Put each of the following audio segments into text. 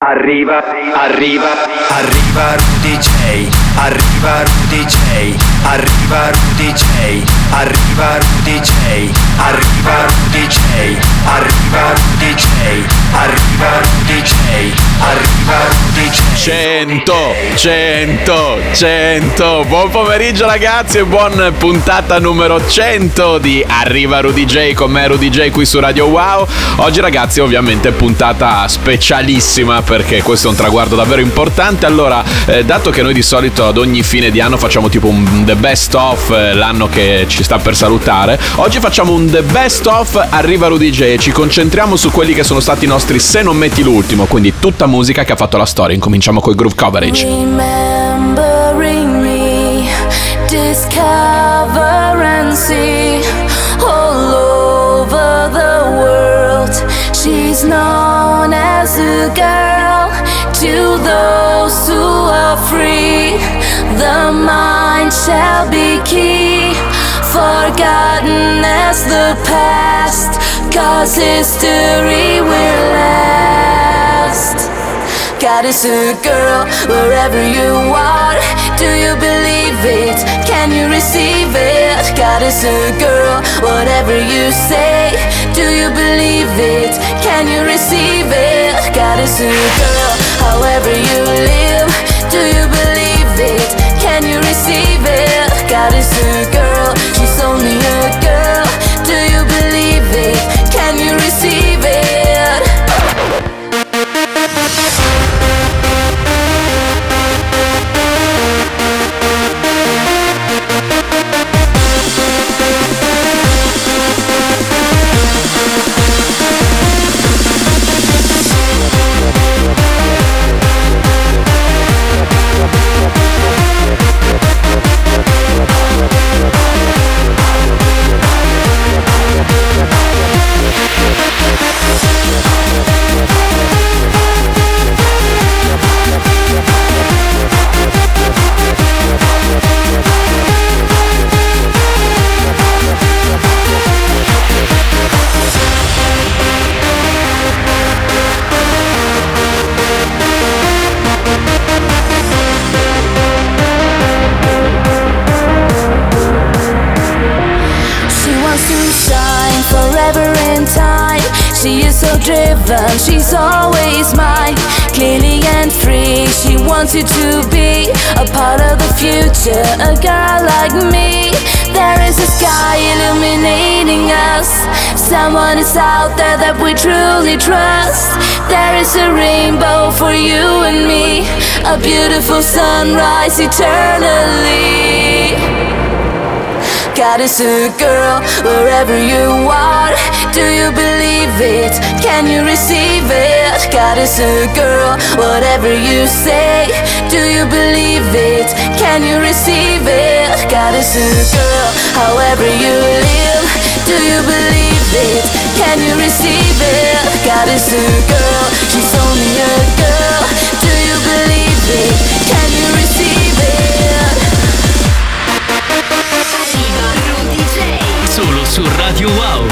Arriva Rudeejay, arriva Rudeejay, arriva Rudeejay, arriva Rudeejay, arriva Rudeejay, arriva Rudeejay, arriva Rudeejay, arriva Rudeejay. 100. Buon pomeriggio ragazzi e buon puntata numero 100 di Arriva Rudeejay con me Rudeejay qui su Radio Wow. Oggi ragazzi ovviamente puntata specialissima perché questo è un traguardo davvero importante. Allora, dato che noi di solito ad ogni fine di anno facciamo tipo un The Best Of, l'anno che ci sta per salutare, oggi facciamo un The Best Of Arriva Rudeejay. Ci concentriamo su quelli che sono stati i nostri se non metti l'ultimo, quindi tutta musica che ha fatto la storia. Incominciamo col Groove Coverage. Remembering me, discover and see all over the world. She's known as a girl to those who are free, the mind shall be key, forgotten as the past, 'cause history will last. God is a girl wherever you are, do you believe it? Can you receive it? God is a girl whatever you say, do you believe it? Can you receive it? God is a girl however you live, do you believe it? Can you receive it? God is a girl, she's only a girl, do you believe it? Can you receive it? She's always mine, clearly and free. She wants you to be a part of the future, a girl like me. There is a sky illuminating us, someone is out there that we truly trust. There is a rainbow for you and me, a beautiful sunrise eternally. God is a girl wherever you are, do you believe it? Can you receive it? God is a girl whatever you say, do you believe it? Can you receive it? God is a girl however you live, do you believe it? Can you receive it? God is a girl, she's only a girl, do you believe it? Can you receive it? Solo su Radio Wow.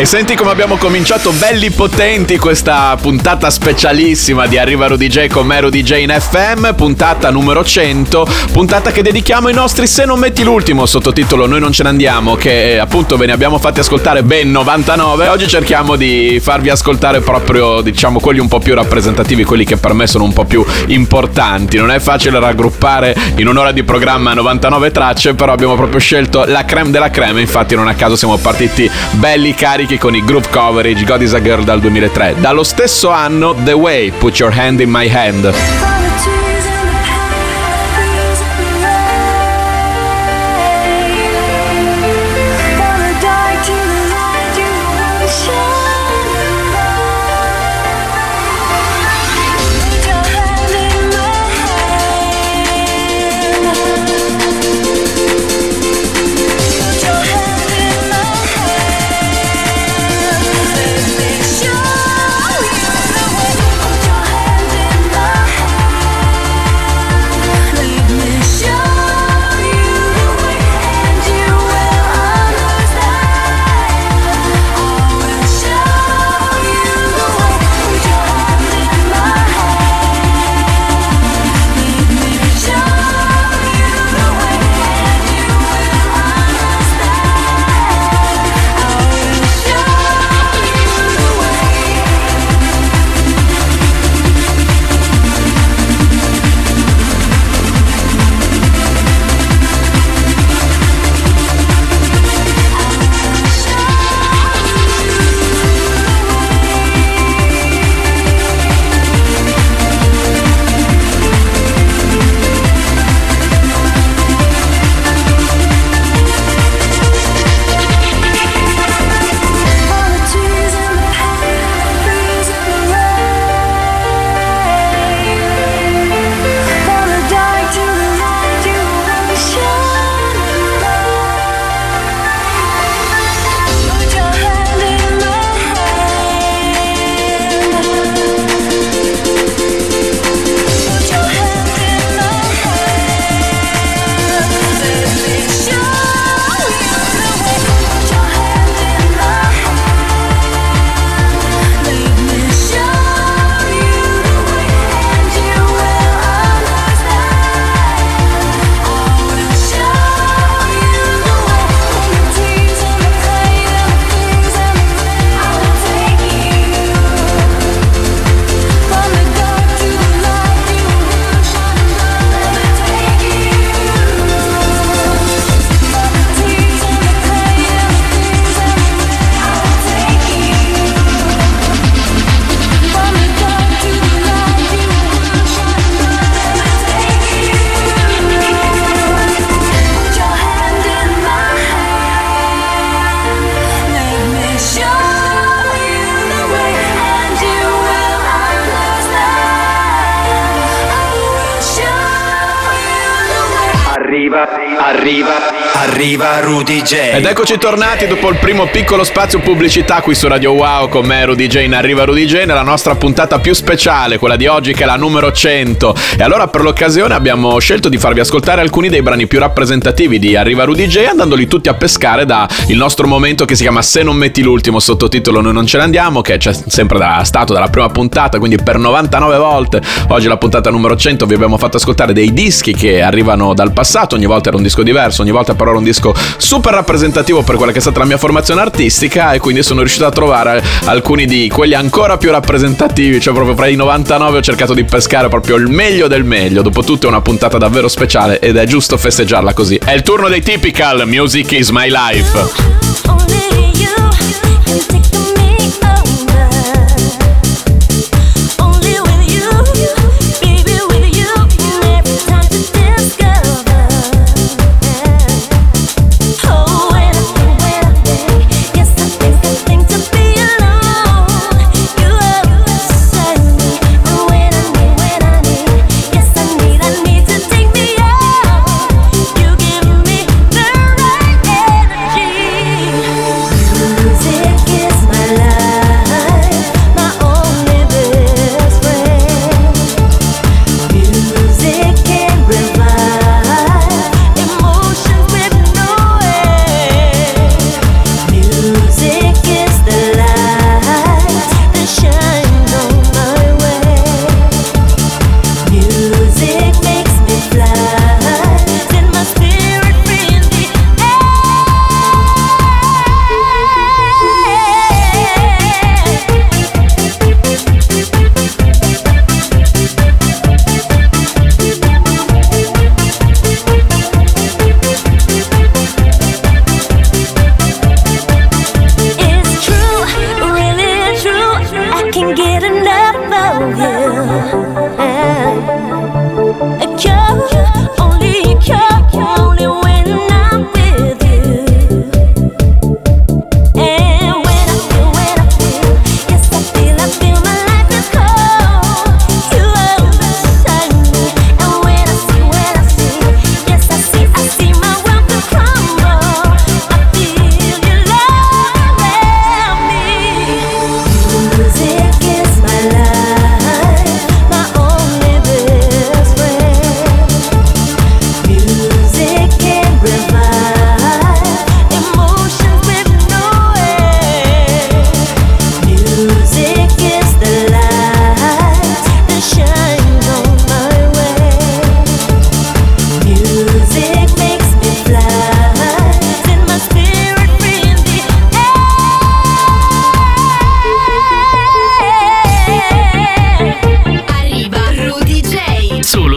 E senti come abbiamo cominciato belli potenti questa puntata specialissima di Arriva Rudeejay con me Rudeejay in FM, puntata numero 100, puntata che dedichiamo ai nostri se non metti l'ultimo, sottotitolo Noi non ce ne andiamo, che appunto ve ne abbiamo fatti ascoltare ben 99. Oggi cerchiamo di farvi ascoltare proprio, diciamo, quelli un po' più rappresentativi, quelli che per me sono un po' più importanti. Non è facile raggruppare in un'ora di programma 99 tracce, però abbiamo proprio scelto la creme della creme, infatti non a caso siamo partiti belli carichi con i Groove Coverage, God is a Girl dal 2003, dallo stesso anno The Way, Put Your Hand in My Hand. Arriva Rudeejay. Ed eccoci tornati dopo il primo piccolo spazio pubblicità qui su Radio Wow con me Rudeejay in Arriva Rudeejay, nella nostra puntata più speciale, quella di oggi che è la numero 100. E allora per l'occasione abbiamo scelto di farvi ascoltare alcuni dei brani più rappresentativi di Arriva Rudeejay, andandoli tutti a pescare da il nostro momento che si chiama Se non metti l'ultimo, sottotitolo Noi non ce ne andiamo, che c'è sempre stato dalla prima puntata, quindi per 99 volte. Oggi la puntata numero 100 vi abbiamo fatto ascoltare dei dischi che arrivano dal passato, ogni volta era un disco diverso, ogni volta però era un disco super rappresentativo per quella che è stata la mia formazione artistica, e quindi sono riuscito a trovare alcuni di quelli ancora più rappresentativi, cioè proprio fra i 99 ho cercato di pescare proprio il meglio del meglio. Dopotutto è una puntata davvero speciale ed è giusto festeggiarla così. È il turno dei Typical, Music is my life.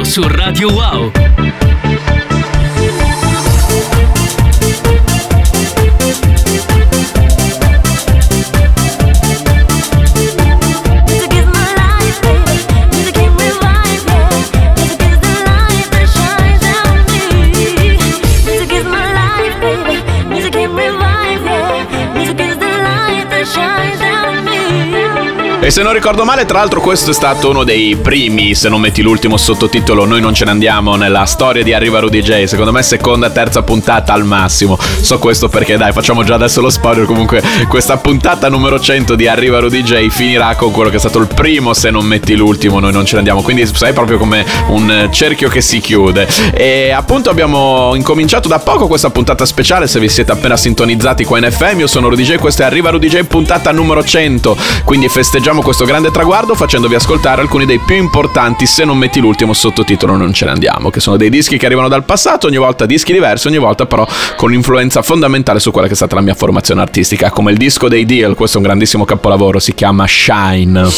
Su Radio Wow. E se non ricordo male, tra l'altro questo è stato uno dei primi, se non metti l'ultimo, sottotitolo Noi non ce ne andiamo nella storia di Arriva Rudeejay. Secondo me seconda, terza puntata al massimo. So questo perché dai, facciamo già adesso lo spoiler. Comunque questa puntata numero 100 di Arriva Rudeejay finirà con quello che è stato il primo se non metti l'ultimo Noi non ce ne andiamo. Quindi sai, proprio come un cerchio che si chiude. E appunto abbiamo incominciato da poco questa puntata speciale. Se vi siete appena sintonizzati qua in FM, io sono Rudeejay, questa è Arriva Rudeejay puntata numero 100. Quindi festeggiamo questo grande traguardo facendovi ascoltare alcuni dei più importanti se non metti l'ultimo, sottotitolo Non ce ne andiamo, che sono dei dischi che arrivano dal passato, ogni volta dischi diversi, ogni volta però con influenza fondamentale su quella che è stata la mia formazione artistica, come il disco dei Deal. Questo è un grandissimo capolavoro, si chiama Shine.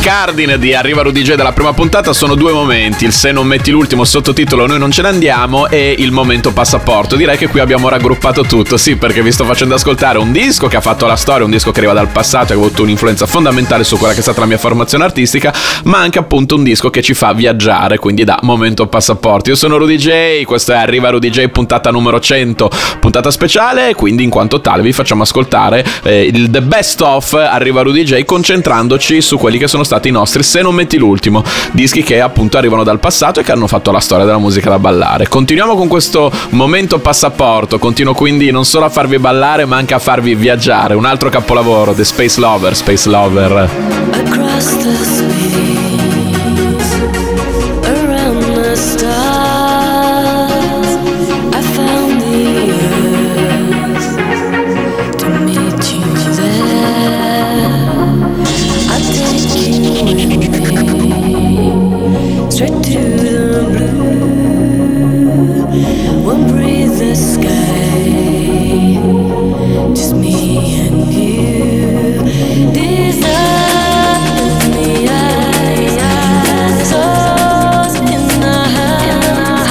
Cardine di Arriva Rudeejay dalla prima puntata sono due momenti: il se non metti l'ultimo sottotitolo noi non ce ne andiamo, e il momento passaporto. Direi che qui abbiamo raggruppato tutto, sì, perché vi sto facendo ascoltare un disco che ha fatto la storia, un disco che arriva dal passato e ha avuto un'influenza fondamentale su quella che è stata la mia formazione artistica, ma anche appunto un disco che ci fa viaggiare, quindi da momento passaporto. Io sono Rudeejay, questo è Arriva Rudeejay puntata numero 100, puntata speciale, quindi in quanto tale vi facciamo ascoltare il The Best Of Arriva Rudeejay, concentrandoci su quelli che sono stati i nostri se non metti l'ultimo, dischi che appunto arrivano dal passato e che hanno fatto la storia della musica da ballare. Continuiamo con questo momento passaporto, continuo quindi non solo a farvi ballare ma anche a farvi viaggiare. Un altro capolavoro, The Space Lover, Space Lover. Across the space, around the stars, I found the earth to meet you there. I'll take you with me, straight to the blue. We'll breathe the sky, just me and you. Desire in the eyes, souls in the hands. I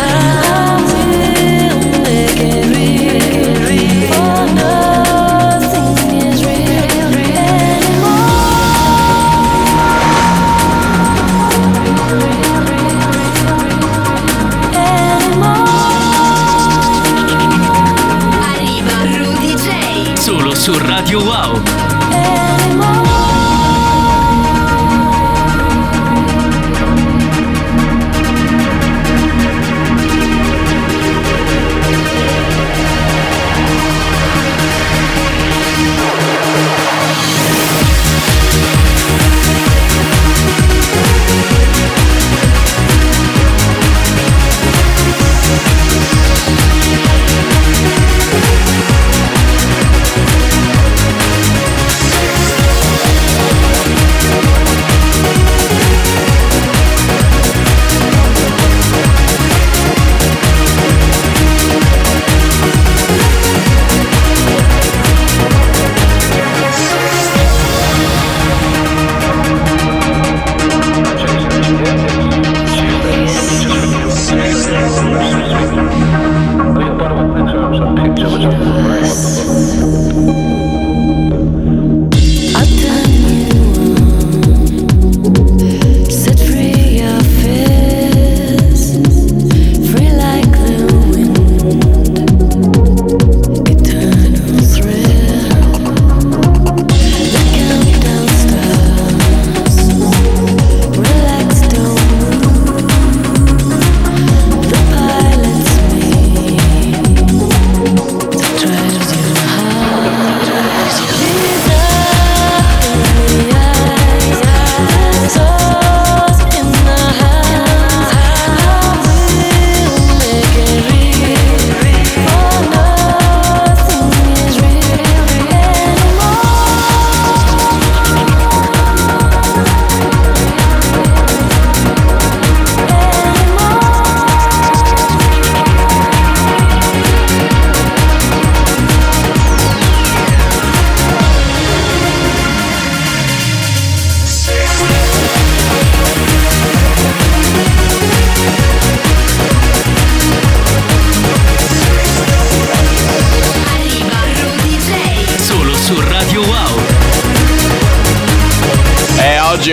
will make it real, for nothing is real anymore. Arriva Rudeejay solo su Radio Wow.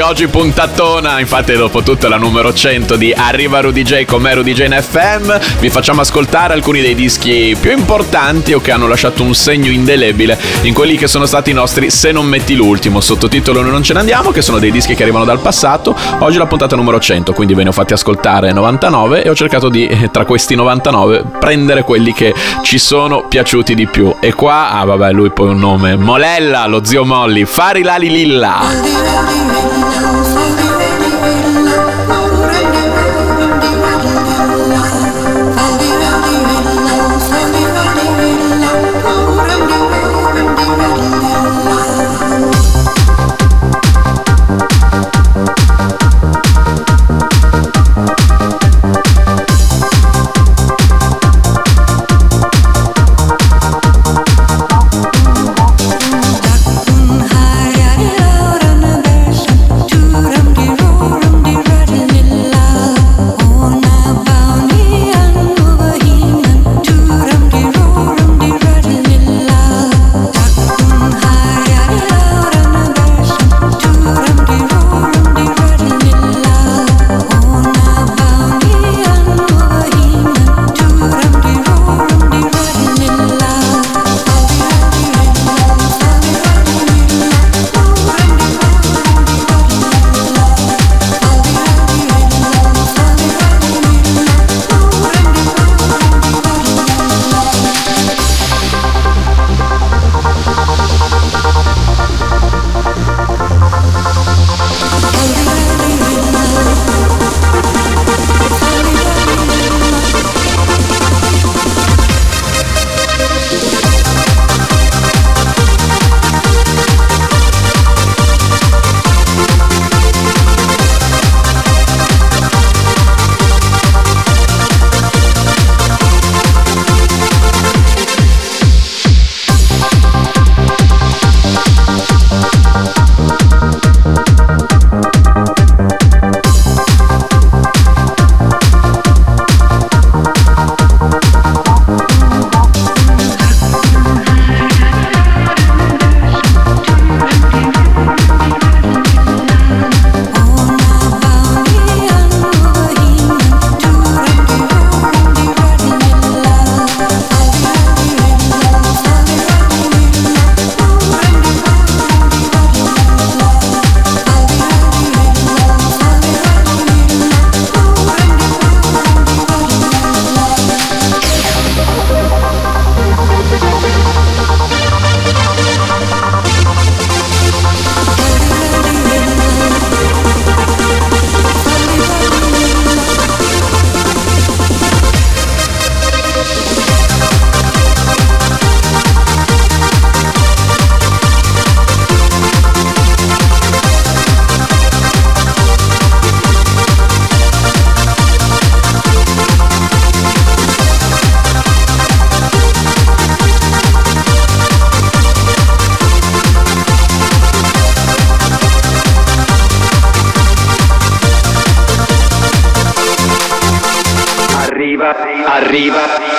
oggi puntattona. Infatti dopo tutto la numero 100 di Arriva Rudeejay con me Rudeejay in FM, vi facciamo ascoltare alcuni dei dischi più importanti o che hanno lasciato un segno indelebile in quelli che sono stati i nostri Se non metti l'ultimo, sottotitolo Non ce ne andiamo, che sono dei dischi che arrivano dal passato. Oggi la puntata numero 100, quindi ve ne ho fatti ascoltare 99 e ho cercato di, tra questi 99, prendere quelli che ci sono piaciuti di più. E qua, ah vabbè, lui poi un nome, Molella, lo zio Molli, Fari Lali Lilla.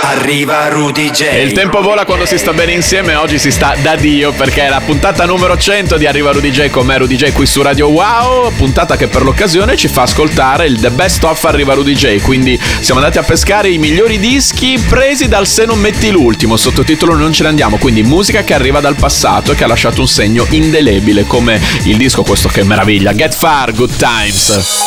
Arriva Rudeejay. Il tempo vola quando si sta bene insieme. Oggi si sta da Dio, perché è la puntata numero 100 di Arriva Rudeejay con me Rudeejay qui su Radio Wow. Puntata che per l'occasione ci fa ascoltare il The Best of Arriva Rudeejay. Quindi siamo andati a pescare i migliori dischi presi dal Se non metti l'ultimo, sottotitolo Non ce ne andiamo. Quindi musica che arriva dal passato e che ha lasciato un segno indelebile, come il disco questo che meraviglia, Get Far, Good Times.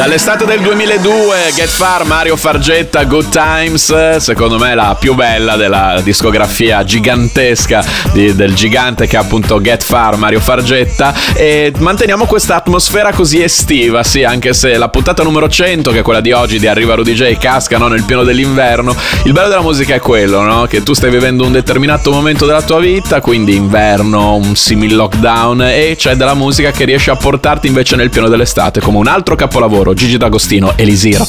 Dall'estate del 2002, Get Far, Mario Fargetta, Good Times, secondo me la più bella della discografia gigantesca del gigante che è appunto Get Far, Mario Fargetta. E manteniamo questa atmosfera così estiva, sì, anche se la puntata numero 100, che è quella di oggi, di Arriva Rudeejay, casca, no, nel pieno dell'inverno. Il bello della musica è quello, no? Che tu stai vivendo un determinato momento della tua vita, quindi inverno, un simil lockdown, e c'è della musica che riesce a portarti invece nel pieno dell'estate, come un altro capolavoro, Gigi D'Agostino, Elisir.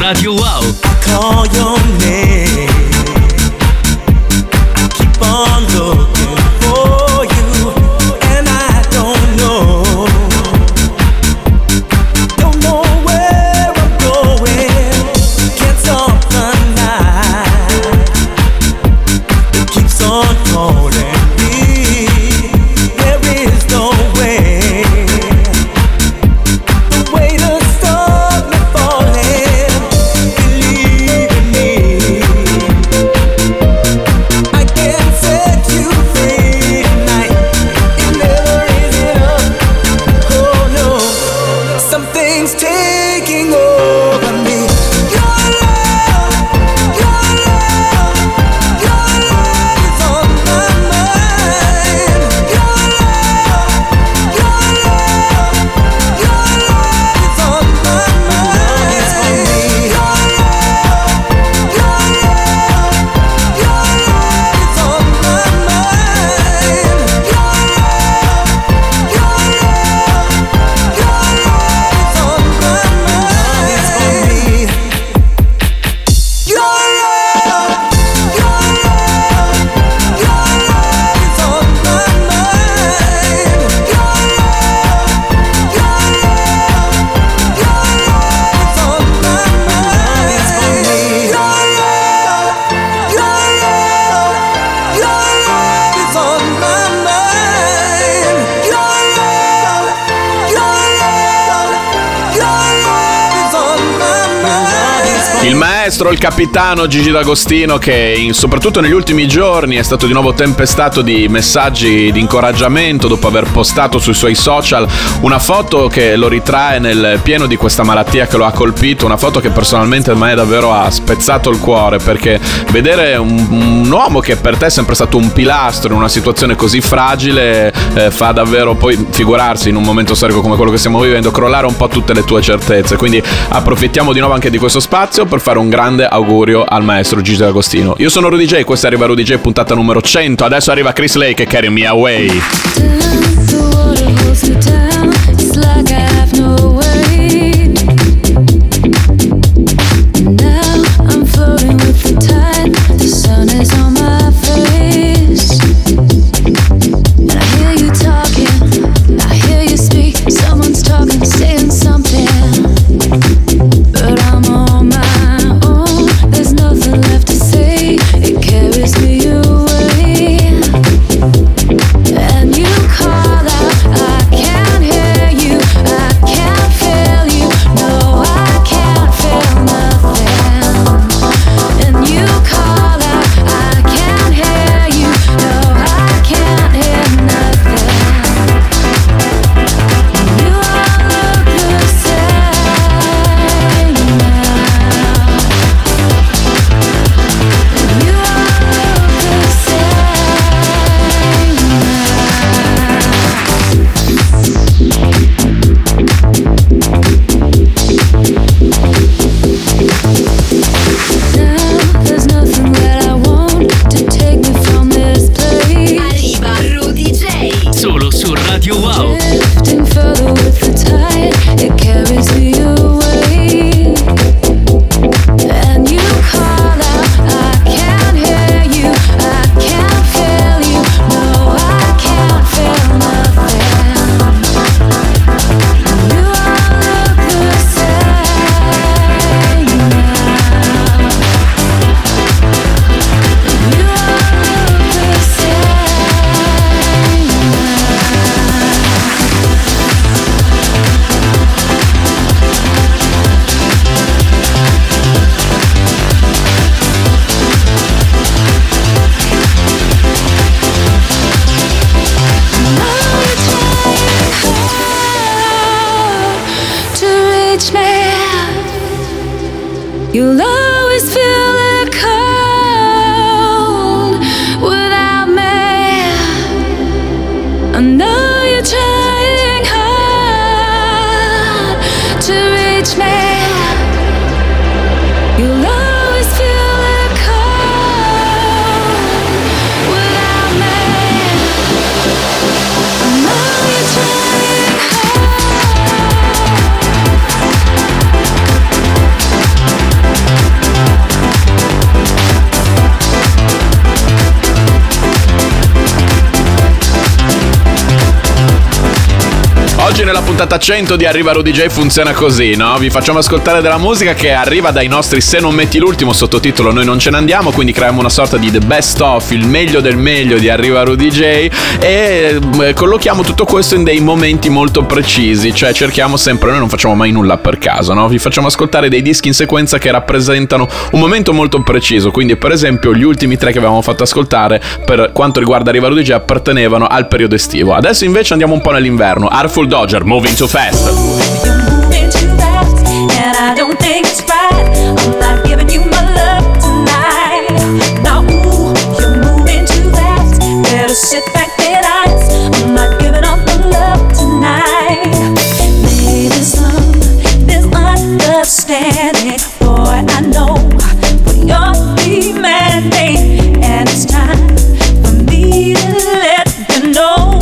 Radio Wow. I call your name, I keep on looking for you, and I don't know where I'm going, can't stop the night, it keeps on calling me, there is no way. Il capitano Gigi D'Agostino, che soprattutto negli ultimi giorni è stato di nuovo tempestato di messaggi di incoraggiamento dopo aver postato sui suoi social una foto che lo ritrae nel pieno di questa malattia che lo ha colpito, una foto che personalmente a me davvero ha spezzato il cuore, perché vedere un uomo che per te è sempre stato un pilastro in una situazione così fragile fa davvero, poi figurarsi in un momento storico come quello che stiamo vivendo, crollare un po' tutte le tue certezze. Quindi approfittiamo di nuovo anche di questo spazio per fare un grande augurio al maestro Gigi D'Agostino. Io sono Rudeejay, questa arriva Rudeejay, puntata numero 100. Adesso arriva Chris Lake e Carry Me Away. Someone's talking, saying something. You'll always feel the cold without me. I know you're trying hard to reach me. You'll always feel the cold without me. I know you're trying hard. Oggi nella puntata 100 di Arriva Rudeejay funziona così, no? Vi facciamo ascoltare della musica che arriva dai nostri Se non metti l'ultimo, sottotitolo Noi non ce ne andiamo, quindi creiamo una sorta di The Best Of, il meglio del meglio di Arriva Rudeejay, e collochiamo tutto questo in dei momenti molto precisi, cioè cerchiamo sempre, noi non facciamo mai nulla per caso, no? Vi facciamo ascoltare dei dischi in sequenza che rappresentano un momento molto preciso, quindi per esempio gli ultimi tre che avevamo fatto ascoltare per quanto riguarda Arriva Rudeejay appartenevano al periodo estivo. Adesso invece andiamo un po' nell'inverno. Artful Dodger, Moving Too Fast. Moving too fast, and I don't think it's right. I'm not giving you my love tonight. Now ooh, you're moving too fast. Better sit back, relax. I'm not giving up my love tonight. Maybe some misunderstanding, boy, I know what you're demanding, and it's time for me to let you know.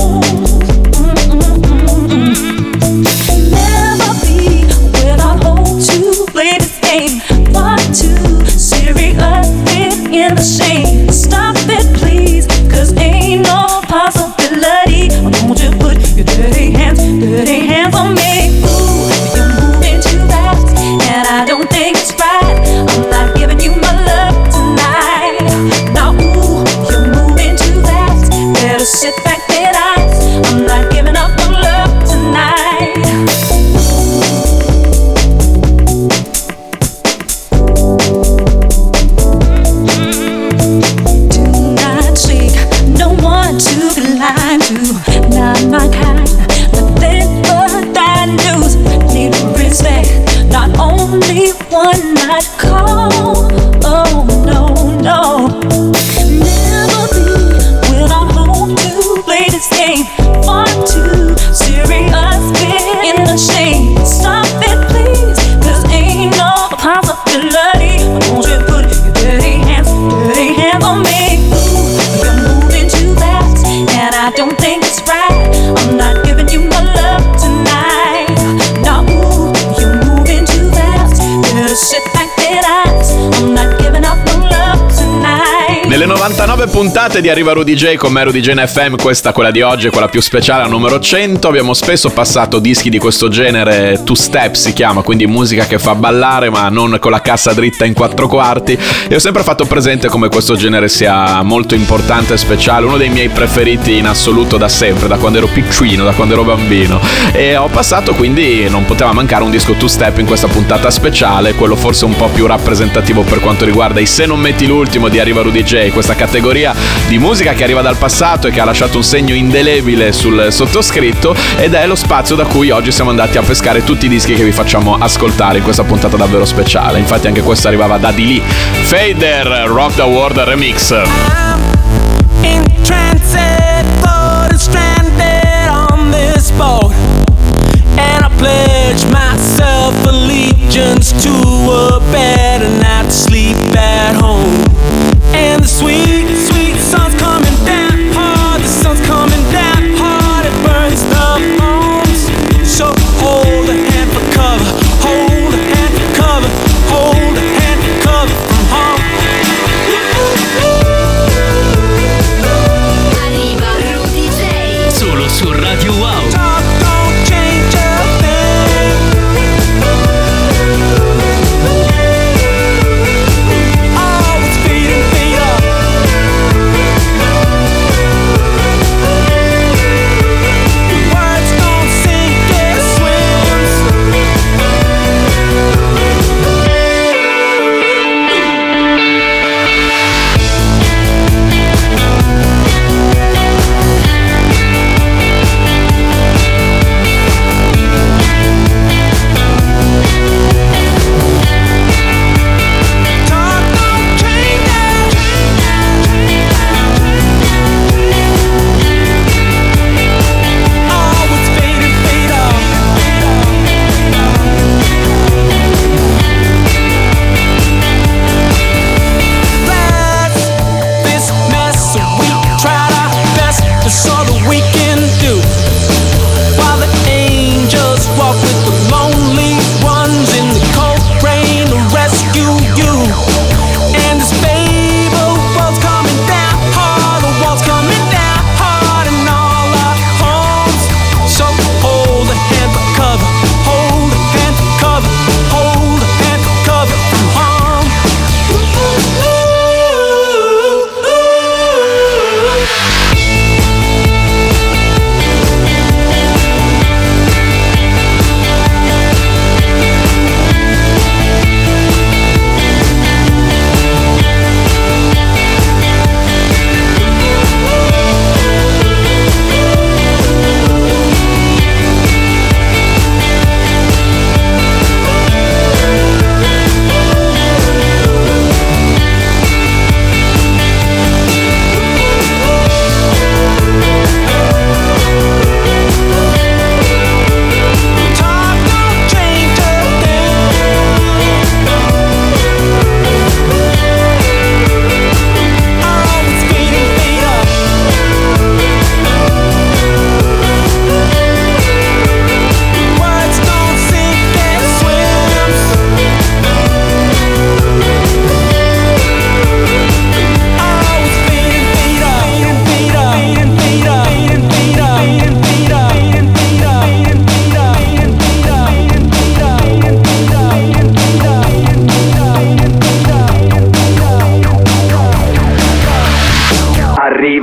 Puntate di Arriva Rudeejay con me, Rudeejay in FM, questa, quella di oggi, è quella più speciale, la numero 100. Abbiamo spesso passato dischi di questo genere, two step si chiama, quindi musica che fa ballare ma non con la cassa dritta in quattro quarti, e ho sempre fatto presente come questo genere sia molto importante e speciale, uno dei miei preferiti in assoluto da sempre, da quando ero piccino, da quando ero bambino, e ho passato, quindi non poteva mancare un disco two step in questa puntata speciale, quello forse un po' più rappresentativo per quanto riguarda i Se non metti l'ultimo di Arriva Rudeejay, questa categoria di musica che arriva dal passato e che ha lasciato un segno indelebile sul sottoscritto, ed è lo spazio da cui oggi siamo andati a pescare tutti i dischi che vi facciamo ascoltare in questa puntata davvero speciale. Infatti anche questo arrivava da di lì. Fader, Rock the World Remix.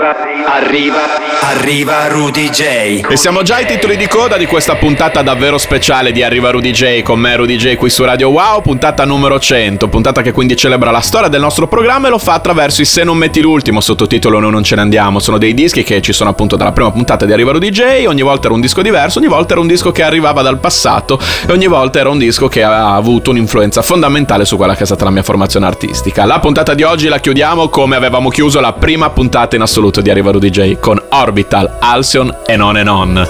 Arriva Rudeejay. E siamo già ai titoli di coda di questa puntata davvero speciale di Arriva Rudeejay. Con me Rudeejay qui su Radio Wow, puntata numero 100, puntata che quindi celebra la storia del nostro programma e lo fa attraverso i Se non metti l'ultimo, sottotitolo Noi non ce ne andiamo. Sono dei dischi che ci sono appunto dalla prima puntata di Arriva Rudeejay, ogni volta era un disco diverso, ogni volta era un disco che arrivava dal passato e ogni volta era un disco che ha avuto un'influenza fondamentale su quella che è stata la mia formazione artistica. La puntata di oggi la chiudiamo come avevamo chiuso la prima puntata in assoluto di Arriva Rudeejay con Orbital, Alcyon e Non e Non.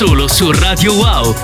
Solo su Radio Wow.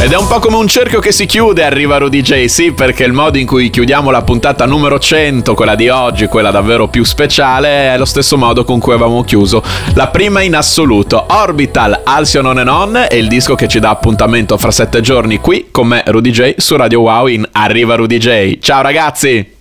Ed è un po' come un cerchio che si chiude, arriva Rudeejay, sì, perché il modo in cui chiudiamo la puntata numero 100, quella di oggi, quella davvero più speciale, è lo stesso modo con cui avevamo chiuso la prima in assoluto. Orbital, Alcyon On and On, è il disco che ci dà appuntamento fra 7 giorni qui con me, Rudeejay, su Radio Wow in Arriva Rudeejay. Ciao ragazzi!